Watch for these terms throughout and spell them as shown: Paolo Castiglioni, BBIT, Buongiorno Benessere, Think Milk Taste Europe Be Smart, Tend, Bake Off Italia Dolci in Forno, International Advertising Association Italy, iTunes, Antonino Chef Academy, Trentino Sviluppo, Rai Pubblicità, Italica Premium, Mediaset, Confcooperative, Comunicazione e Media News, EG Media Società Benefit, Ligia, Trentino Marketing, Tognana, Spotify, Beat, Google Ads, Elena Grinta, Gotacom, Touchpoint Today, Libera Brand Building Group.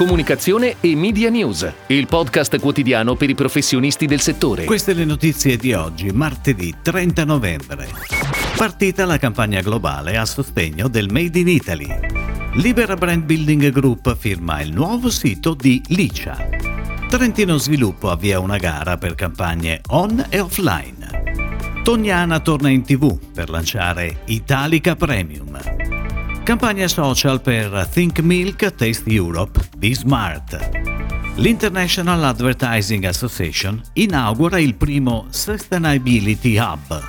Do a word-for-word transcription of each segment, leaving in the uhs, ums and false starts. Comunicazione e Media News, il podcast quotidiano per i professionisti del settore. Queste le notizie di oggi, martedì trenta novembre. Partita la campagna globale a sostegno del Made in Italy. Libera Brand Building Group firma il nuovo sito di Ligia. Trentino Sviluppo avvia una gara per campagne on e offline. Tognana torna in tivù per lanciare Italica Premium. Campagna social per Think Milk Taste Europe Be Smart. L'International Advertising Association inaugura il primo Sustainability Hub.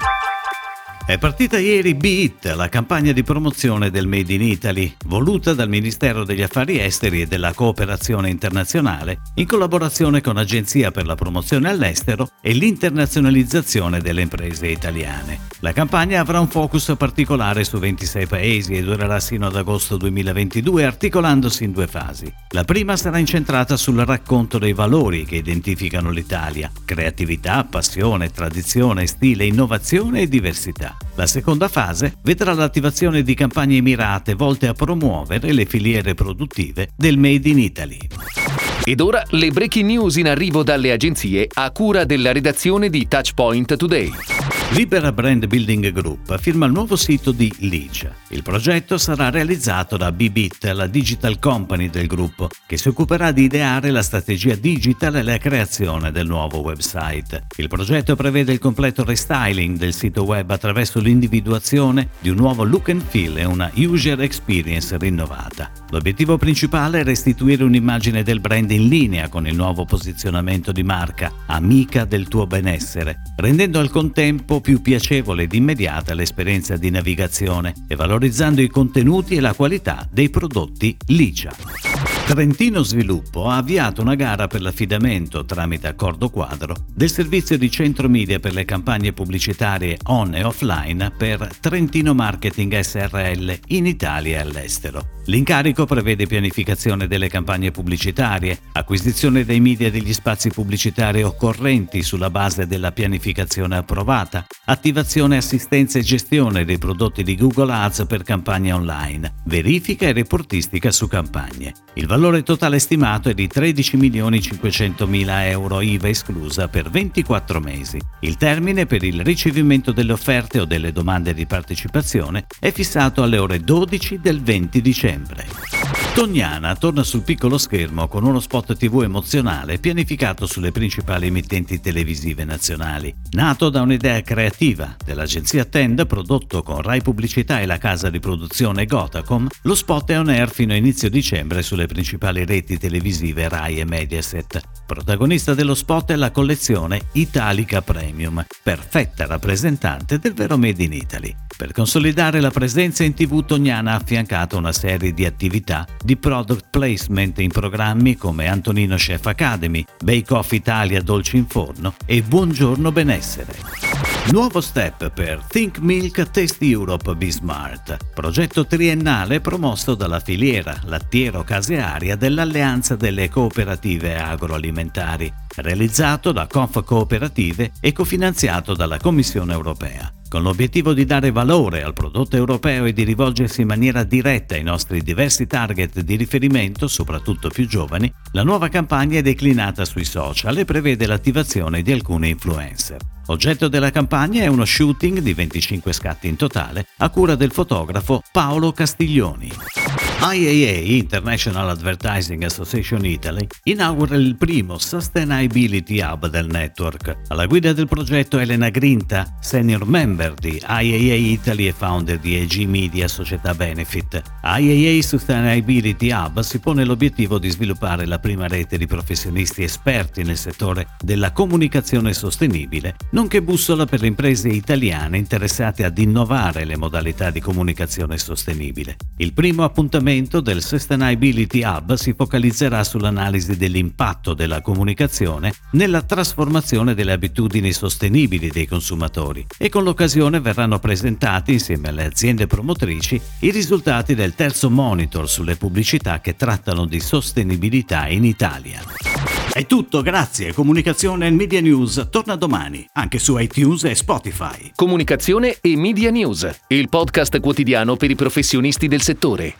È partita ieri Beat, la campagna di promozione del Made in Italy, voluta dal Ministero degli Affari Esteri e della Cooperazione Internazionale, in collaborazione con l'Agenzia per la Promozione all'Estero e l'Internazionalizzazione delle Imprese Italiane. La campagna avrà un focus particolare su ventisei paesi e durerà sino ad agosto duemilaventidue, articolandosi in due fasi. La prima sarà incentrata sul racconto dei valori che identificano l'Italia: creatività, passione, tradizione, stile, innovazione e diversità. La seconda fase vedrà l'attivazione di campagne mirate volte a promuovere le filiere produttive del Made in Italy. Ed ora le breaking news in arrivo dalle agenzie a cura della redazione di Touchpoint Today. Libera Brand Building Group firma il nuovo sito di Ligia. Il progetto sarà realizzato da B B I T, la digital company del gruppo, che si occuperà di ideare la strategia digital e la creazione del nuovo website. Il progetto prevede il completo restyling del sito web attraverso l'individuazione di un nuovo look and feel e una user experience rinnovata. L'obiettivo principale è restituire un'immagine del brand in linea con il nuovo posizionamento di marca, amica del tuo benessere, rendendo al contempo più piacevole ed immediata l'esperienza di navigazione e valorizzando i contenuti e la qualità dei prodotti Ligia. Trentino Sviluppo ha avviato una gara per l'affidamento, tramite accordo quadro, del servizio di centro media per le campagne pubblicitarie on e offline per Trentino Marketing S R L in Italia e all'estero. L'incarico prevede pianificazione delle campagne pubblicitarie, acquisizione dei media degli spazi pubblicitari occorrenti sulla base della pianificazione approvata, attivazione, assistenza e gestione dei prodotti di Google Ads per campagne online, verifica e reportistica su campagne. Il valore totale estimato è di tredici milioni cinquecentomila euro, I V A esclusa, per ventiquattro mesi. Il termine per il ricevimento delle offerte o delle domande di partecipazione è fissato alle ore dodici del venti dicembre. Tognana torna sul piccolo schermo con uno spot tivù emozionale pianificato sulle principali emittenti televisive nazionali. Nato da un'idea creativa dell'agenzia Tend, prodotto con Rai Pubblicità e la casa di produzione Gotacom, lo spot è on air fino a inizio dicembre sulle principali reti televisive Rai e Mediaset. Protagonista dello spot è la collezione Italica Premium, perfetta rappresentante del vero Made in Italy. Per consolidare la presenza in tivù, Tognana ha affiancato una serie di attività di product placement in programmi come Antonino Chef Academy, Bake Off Italia Dolci in Forno e Buongiorno Benessere. Nuovo step per Think Milk Taste Europe Be Smart, progetto triennale promosso dalla filiera lattiero-casearia dell'Alleanza delle Cooperative Agroalimentari, realizzato da Confcooperative e cofinanziato dalla Commissione Europea, con l'obiettivo di dare valore al prodotto europeo e di rivolgersi in maniera diretta ai nostri diversi target di riferimento, soprattutto più giovani. La nuova campagna è declinata sui social e prevede l'attivazione di alcuni influencer. Oggetto della campagna è uno shooting di venticinque scatti in totale, a cura del fotografo Paolo Castiglioni. I A A, International Advertising Association Italy, inaugura il primo Sustainability Hub del network. Alla guida del progetto Elena Grinta, senior member di I A A Italy e founder di E G Media Società Benefit. I A A Sustainability Hub si pone l'obiettivo di sviluppare la prima rete di professionisti esperti nel settore della comunicazione sostenibile, nonché bussola per le imprese italiane interessate ad innovare le modalità di comunicazione sostenibile. Il primo appuntamento del Sustainability Hub si focalizzerà sull'analisi dell'impatto della comunicazione nella trasformazione delle abitudini sostenibili dei consumatori e con l'occasione verranno presentati, insieme alle aziende promotrici, i risultati del terzo monitor sulle pubblicità che trattano di sostenibilità in Italia. È tutto, grazie. Comunicazione e Media News torna domani, anche su iTunes e Spotify. Comunicazione e Media News, il podcast quotidiano per i professionisti del settore.